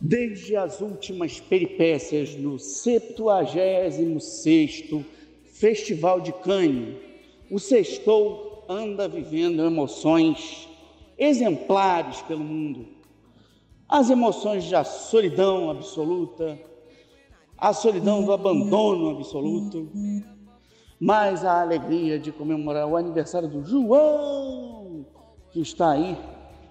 desde as últimas peripécias no 76º Festival de Cannes, o Sextou anda vivendo emoções exemplares pelo mundo. As emoções da solidão absoluta, a solidão do abandono absoluto, mas a alegria de comemorar o aniversário do João, que está aí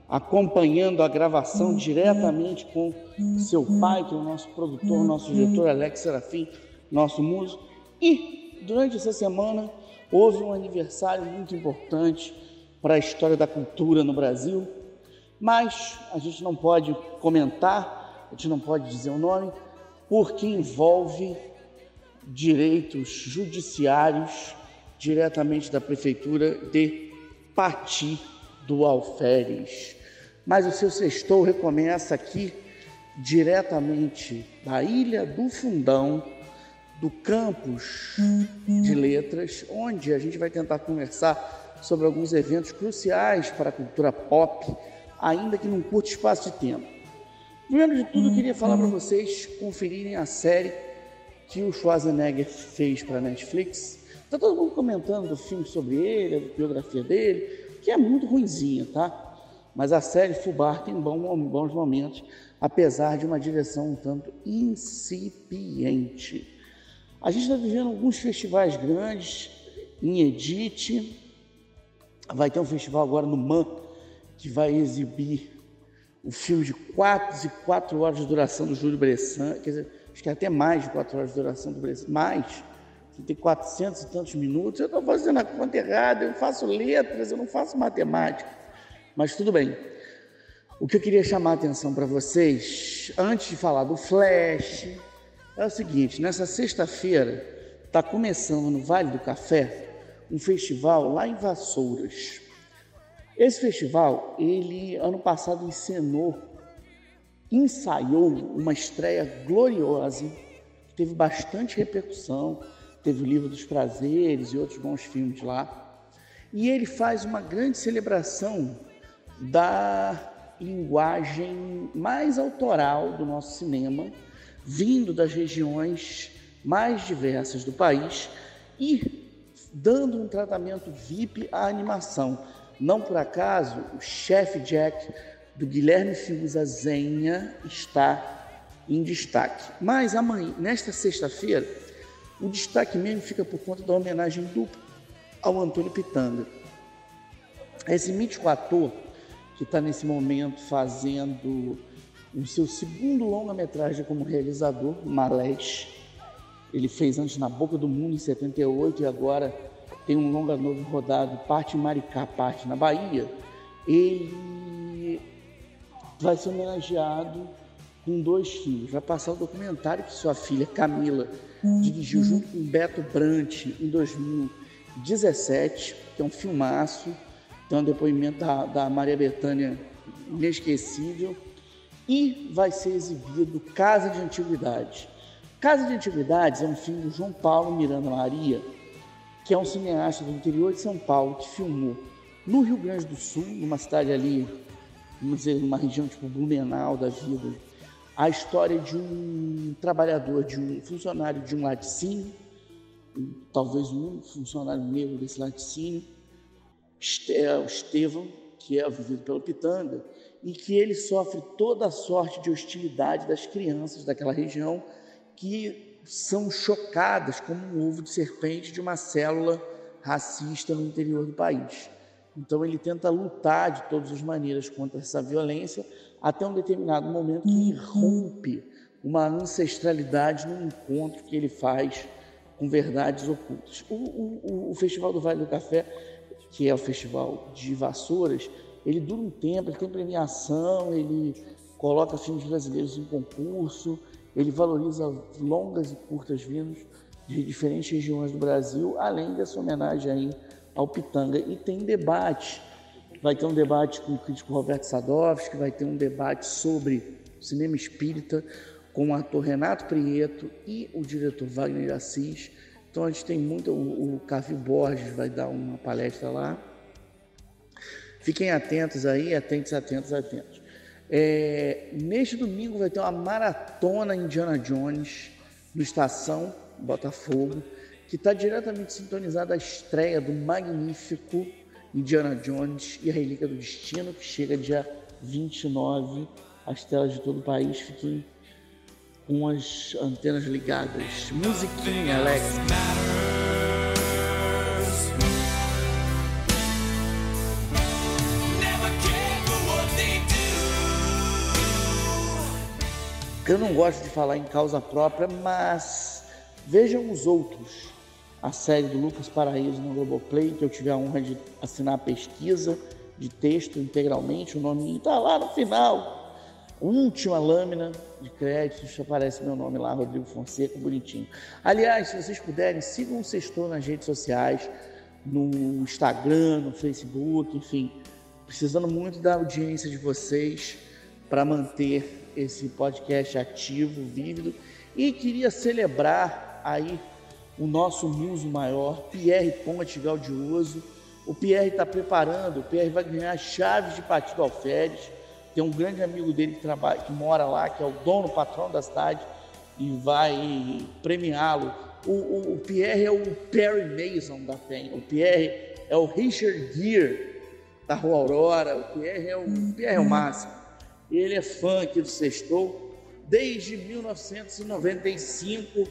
acompanhando a gravação diretamente com seu pai, que é o nosso produtor, nosso diretor Alex Serafim, nosso músico. E durante essa semana houve um aniversário muito importante para a história da cultura no Brasil, mas a gente não pode comentar, a gente não pode dizer o nome, porque envolve direitos judiciários diretamente da Prefeitura de Pati do Alferes. Mas o seu Sextou recomeça aqui diretamente da Ilha do Fundão, do campus de letras, onde a gente vai tentar conversar sobre alguns eventos cruciais para a cultura pop, ainda que num curto espaço de tempo. Primeiro de tudo, eu queria falar para vocês conferirem a série que o Schwarzenegger fez para a Netflix. Está todo mundo comentando do filme sobre ele, a biografia dele, que é muito ruinzinha, tá? Mas a série FUBAR tem bons momentos, apesar de uma direção um tanto incipiente. A gente está vivendo alguns festivais grandes, em Edith, vai ter um festival agora no MAM, que vai exibir o filme de 4 horas de duração do Júlio Bressan, quer dizer, acho que é até mais de 4 horas de duração do Bressan, mais, tem 400 e tantos minutos, eu estou fazendo a conta errada, eu faço letras, eu não faço matemática, mas tudo bem. O que eu queria chamar a atenção para vocês, antes de falar do Flash, é o seguinte, nessa sexta-feira está começando no Vale do Café um festival lá em Vassouras. Esse festival, ele ano passado ensaiou uma estreia gloriosa, que teve bastante repercussão, teve o Livro dos Prazeres e outros bons filmes lá, e ele faz uma grande celebração da linguagem mais autoral do nosso cinema, vindo das regiões mais diversas do país e dando um tratamento VIP à animação. Não por acaso, o chefe Jack do Guilherme Filsa Zenha está em destaque. Mas amanhã, nesta sexta-feira, o destaque mesmo fica por conta da homenagem dupla ao Antônio Pitanga. Esse mítico ator que está nesse momento fazendo o seu segundo longa-metragem como realizador, Malete. Ele fez antes Na Boca do Mundo, em 78, e agora tem um longa novo rodado, parte em Maricá, parte na Bahia. Ele vai ser homenageado com 2 filmes. Vai passar o documentário que sua filha, Camila, dirigiu junto com Beto Brant em 2017, que é um filmaço, tem um depoimento da Maria Bethânia inesquecível. E vai ser exibido Casa de Antiguidades. Casa de Antiguidades é um filme do João Paulo Miranda Maria, que é um cineasta do interior de São Paulo, que filmou no Rio Grande do Sul, numa cidade ali, vamos dizer, numa região tipo Blumenau da vida, a história de um trabalhador, de um funcionário de um laticínio, talvez o único funcionário negro desse laticínio, Estevão, que é vivido pelo Pitanga, e que ele sofre toda a sorte de hostilidade das crianças daquela região, que são chocadas como um ovo de serpente de uma célula racista no interior do país. Então ele tenta lutar de todas as maneiras contra essa violência, até um determinado momento que irrompe uma ancestralidade num encontro que ele faz com verdades ocultas. O Festival do Vale do Café, que é o Festival de Vassouras, ele dura um tempo, ele tem premiação, ele coloca filmes brasileiros em concurso, ele valoriza longas e curtas vindas de diferentes regiões do Brasil, além dessa homenagem aí ao Pitanga. E tem debate, vai ter um debate com o crítico Roberto Sadovski, vai ter um debate sobre cinema espírita com o ator Renato Prieto e o diretor Wagner Assis. Então a gente tem muito, o Cavio Borges vai dar uma palestra lá. Fiquem atentos aí, atentos. Neste domingo vai ter uma maratona Indiana Jones no Estação Botafogo, que está diretamente sintonizada à estreia do magnífico Indiana Jones e a Relíquia do Destino, que chega dia 29 às telas de todo o país. Fiquem com as antenas ligadas. Musiquinha, Alex. Eu não gosto de falar em causa própria, mas vejam os outros. A série do Lucas Paraíso no Globoplay, que eu tive a honra de assinar a pesquisa de texto integralmente, o nome está lá no final. Última lâmina de créditos, aparece meu nome lá, Rodrigo Fonseca, bonitinho. Aliás, se vocês puderem, sigam o Sextor nas redes sociais, no Instagram, no Facebook, enfim. Precisando muito da audiência de vocês para manter esse podcast ativo, vívido. E queria celebrar aí o nosso muso maior, Pierre Ponte Gaudioso. O Pierre está preparando, o Pierre vai ganhar as chaves de Pati do Alferes. Tem um grande amigo dele que trabalha, que mora lá, que é o dono, o patrão da cidade, e vai premiá-lo. O Pierre é o Perry Mason da Penha, o Pierre é o Richard Gere da Rua Aurora, o Pierre é o máximo. Ele é fã aqui do Sextou desde 1995,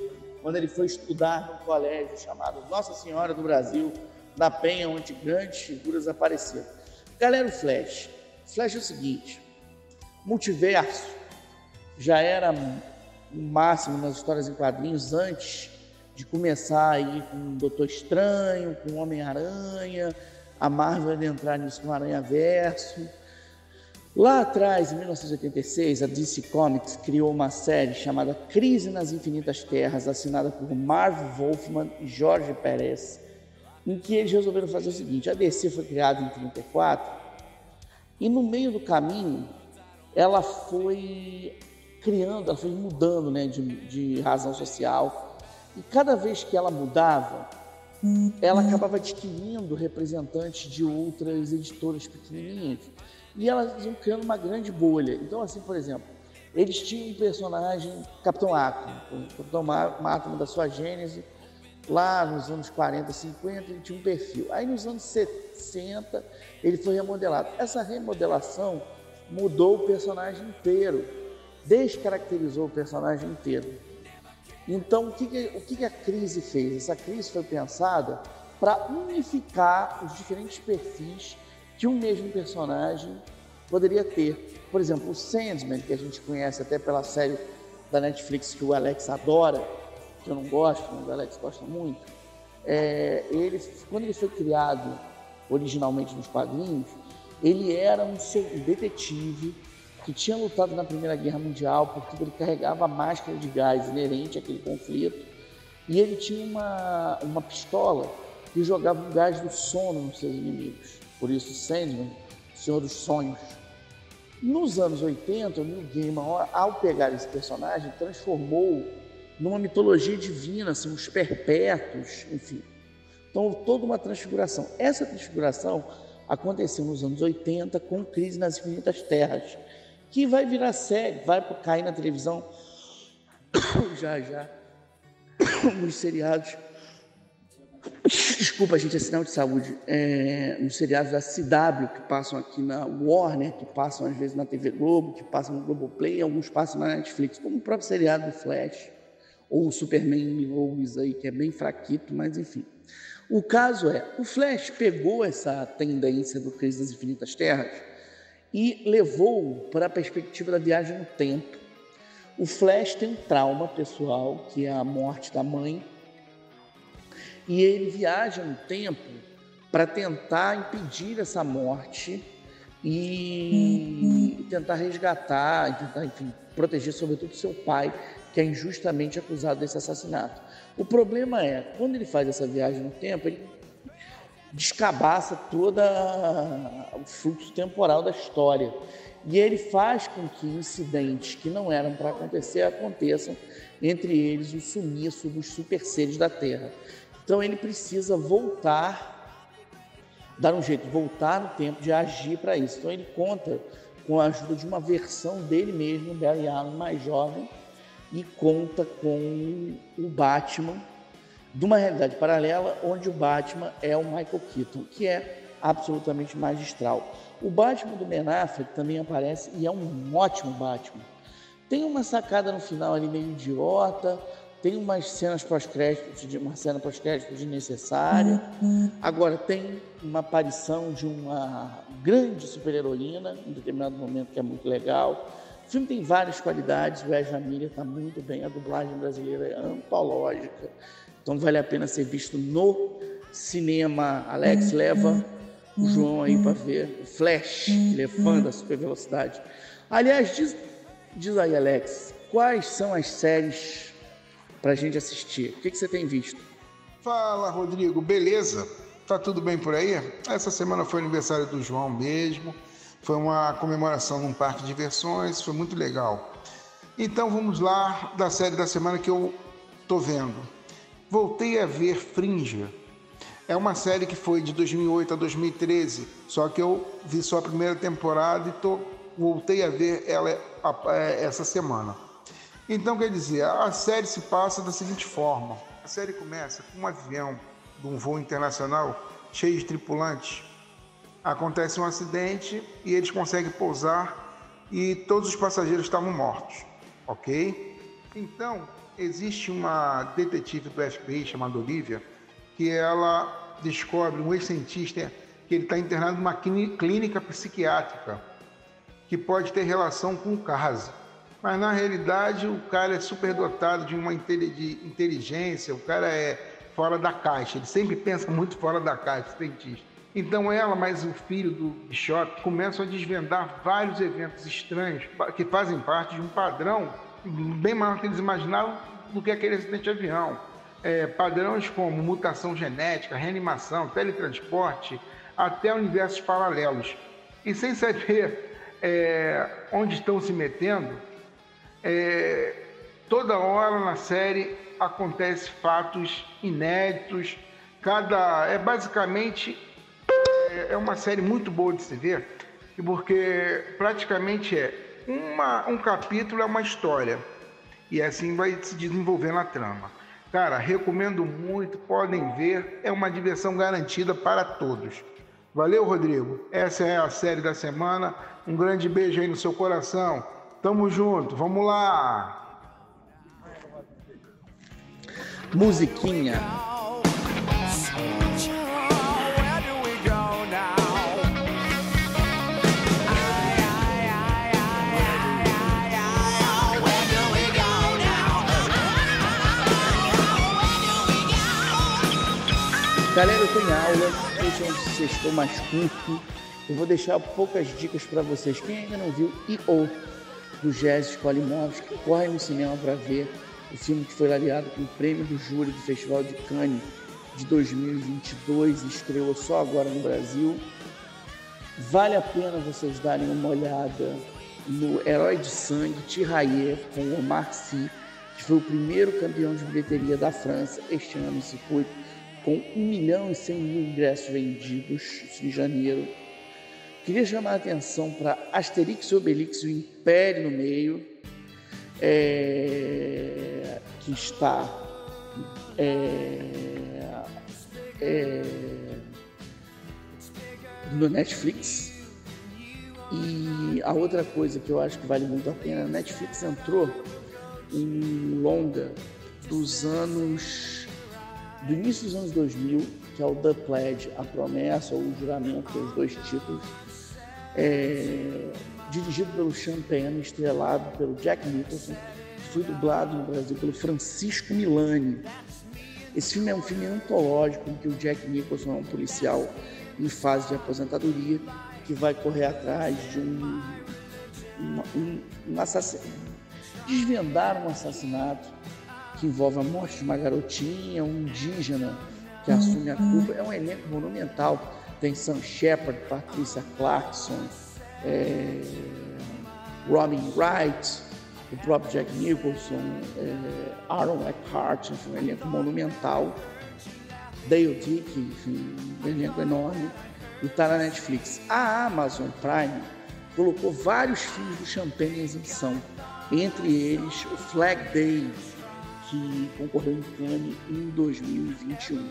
quando ele foi estudar num colégio chamado Nossa Senhora do Brasil, na Penha, onde grandes figuras apareceram. Galera, o Flash. É o seguinte: multiverso já era o máximo nas histórias em quadrinhos antes de começar aí com o Doutor Estranho, com o Homem-Aranha, a Marvel de entrar nisso no Aranha-Verso. Lá atrás, em 1986, a DC Comics criou uma série chamada Crise nas Infinitas Terras, assinada por Marv Wolfman e Jorge Pérez, em que eles resolveram fazer o seguinte: a DC foi criada em 1934 e no meio do caminho ela foi criando, ela foi mudando, né, de razão social, e cada vez que ela mudava, ela acabava adquirindo representantes de outras editoras pequenininhas. E elas iam criando uma grande bolha. Então, assim, por exemplo, eles tinham um personagem, Capitão Atom. O Capitão Atom, da sua gênese, lá nos anos 40, 50, ele tinha um perfil. Aí, nos anos 60, ele foi remodelado. Essa remodelação mudou o personagem inteiro, descaracterizou o personagem inteiro. Então, o que a crise fez? Essa crise foi pensada para unificar os diferentes perfis que um mesmo personagem poderia ter. Por exemplo, o Sandman, que a gente conhece até pela série da Netflix que o Alex adora, que eu não gosto, mas o Alex gosta muito. Quando ele foi criado originalmente nos quadrinhos, ele era um detetive que tinha lutado na Primeira Guerra Mundial, porque ele carregava a máscara de gás inerente àquele conflito, e ele tinha uma pistola que jogava um gás do sono nos seus inimigos. Por isso, Sandman, Senhor dos Sonhos. Nos anos 80, o Neil Gaiman, ao pegar esse personagem, transformou numa mitologia divina, assim, uns perpétuos, enfim. Então, toda uma transfiguração. Essa transfiguração aconteceu nos anos 80 com Crise nas Infinitas Terras, que vai virar série, vai cair na televisão já, nos seriados. Desculpa, gente, é sinal de saúde. Nos seriados da CW, que passam aqui na Warner, que passam às vezes na TV Globo, que passam no Globoplay, alguns passam na Netflix, como o próprio seriado do Flash, ou o Superman Lois aí, que é bem fraquito, mas enfim. O caso é, o Flash pegou essa tendência do Crise das Infinitas Terras e levou para a perspectiva da viagem no tempo. O Flash tem um trauma pessoal, que é a morte da mãe, e ele viaja no tempo para tentar impedir essa morte e tentar resgatar, enfim, proteger sobretudo seu pai, que é injustamente acusado desse assassinato. O problema é, quando ele faz essa viagem no tempo, ele descabaça todo o fluxo temporal da história. E ele faz com que incidentes que não eram para acontecer aconteçam, entre eles o sumiço dos super seres da Terra. Então ele precisa voltar, dar um jeito de voltar no tempo, de agir para isso. Então ele conta com a ajuda de uma versão dele mesmo, Barry Allen, mais jovem, e conta com o Batman, de uma realidade paralela, onde o Batman é o Michael Keaton, que é absolutamente magistral. O Batman do Ben Affleck também aparece e é um ótimo Batman. Tem uma sacada no final ali meio idiota, tem umas cenas pós-créditos, uma cena pós-créditos desnecessária. Agora, tem uma aparição de uma grande super-heroína em determinado momento, que é muito legal. O filme tem várias qualidades, o Ezra Miller está muito bem, a dublagem brasileira é antológica, então vale a pena ser visto no cinema. Alex, leva o João aí para ver o Flash, ele é fã da super-velocidade. Aliás, diz aí, Alex, quais são as séries pra gente assistir? O que você tem visto? Fala, Rodrigo, beleza? Tá tudo bem por aí? Essa semana foi aniversário do João mesmo, foi uma comemoração num parque de diversões, foi muito legal. Então vamos lá da série da semana que eu tô vendo. Voltei a ver Fringe. É uma série que foi de 2008 a 2013, só que eu vi só a primeira temporada e voltei a ver ela essa semana. Então, quer dizer, a série se passa da seguinte forma. A série começa com um avião de um voo internacional cheio de tripulantes. Acontece um acidente e eles conseguem pousar e todos os passageiros estavam mortos, ok? Então, existe uma detetive do FBI chamada Olivia, que ela descobre, um ex-cientista, que ele está internado numa clínica psiquiátrica que pode ter relação com o caso. Mas, na realidade, o cara é superdotado de uma inteligência, o cara é fora da caixa, ele sempre pensa muito fora da caixa, cientista. Então, ela, mais o filho do Bishop, começam a desvendar vários eventos estranhos que fazem parte de um padrão bem maior que eles imaginavam do que aquele acidente de avião. Padrões como mutação genética, reanimação, teletransporte, até universos paralelos. E sem saber onde estão se metendo, toda hora na série acontece fatos inéditos. Basicamente é uma série muito boa de se ver, porque praticamente um capítulo é uma história e assim vai se desenvolvendo a trama. Cara, recomendo muito, podem ver, é uma diversão garantida para todos. Valeu, Rodrigo, essa é a série da semana. Um grande beijo aí no seu coração. Tamo junto, vamos lá! Musiquinha. Galera, eu tenho aula, hoje é um sexto mais curto. Eu vou deixar poucas dicas para vocês. Quem ainda não viu e ouve do Jazz Escola Imóveis, que corre no cinema para ver o filme que foi laureado com o prêmio do júri do Festival de Cannes de 2022 e estreou só agora no Brasil. Vale a pena vocês darem uma olhada no Herói de Sangue, Tirailleur, com Omar Sy, que foi o primeiro campeão de bilheteria da França este ano no circuito, com 1.100.000 ingressos vendidos em janeiro. Queria chamar a atenção para Asterix e Obelix, o Império no Meio, que está no Netflix. E a outra coisa que eu acho que vale muito a pena, a Netflix entrou em longa do início dos anos 2000, que é o The Pledge, A Promessa, ou O Juramento, que é os dois títulos. Dirigido pelo Sean Penn, estrelado pelo Jack Nicholson, que foi dublado no Brasil pelo Francisco Milani. Esse filme é um filme antológico em que o Jack Nicholson é um policial em fase de aposentadoria que vai correr atrás de um assassinato, desvendar um assassinato que envolve a morte de uma garotinha, um indígena que assume a culpa. É um elenco monumental. Tem Sam Shepard, Patricia Clarkson, Robin Wright, o próprio Jack Nicholson, Aaron Eckhart, enfim, um elenco monumental, Dale Dick, enfim, um elenco enorme, e está na Netflix. A Amazon Prime colocou vários fios do champanhe em exibição, entre eles o Flag Day, que concorreu em Cannes em 2021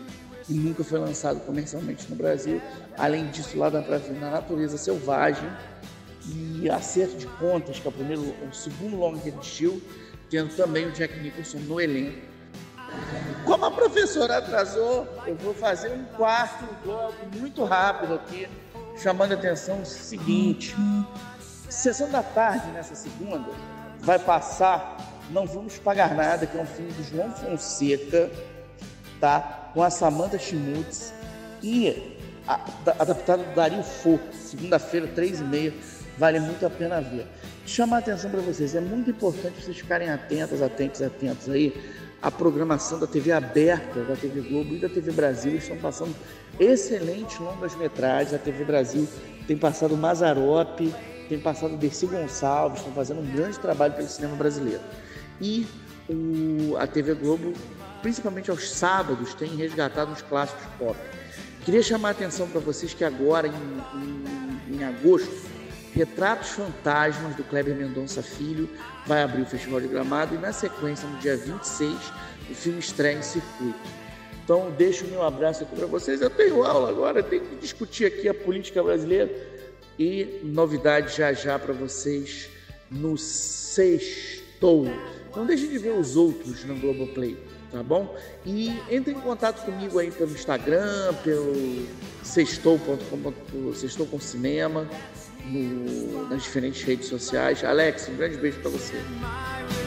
e nunca foi lançado comercialmente no Brasil. Além disso, lá dá para ver Na Natureza Selvagem e Acerto de Contas, que é o segundo longa que ele assistiu, tendo também o Jack Nicholson no elenco. Como a professora atrasou, eu vou fazer um quarto bloco muito rápido aqui, chamando a atenção o seguinte: Sessão da Tarde, nessa segunda, vai passar Não Vamos Pagar Nada, que é um filme do João Fonseca, tá? Com a Samantha Schmutz e adaptado do Dario Fo, segunda-feira, 3h30, vale muito a pena ver. Chamar a atenção para vocês, é muito importante vocês ficarem atentos aí, a programação da TV aberta, da TV Globo e da TV Brasil. Estão passando excelentes longas-metragens. A TV Brasil tem passado Mazarope, tem passado Dercy Gonçalves, estão fazendo um grande trabalho pelo cinema brasileiro. E a TV Globo, principalmente aos sábados, tem resgatado uns clássicos pop. Queria chamar a atenção para vocês que agora, em agosto, Retratos Fantasmas, do Kleber Mendonça Filho, vai abrir o Festival de Gramado, e na sequência, no dia 26, o filme estreia em circuito. Então, deixo o meu abraço aqui para vocês. Eu tenho aula agora, tenho que discutir aqui a política brasileira, e novidade já para vocês no Sextou. Não deixem de ver os outros no Globoplay, tá bom? E entre em contato comigo aí pelo Instagram, pelo sextou.com, Sextou com Cinema, nas diferentes redes sociais. Alex, um grande beijo para você.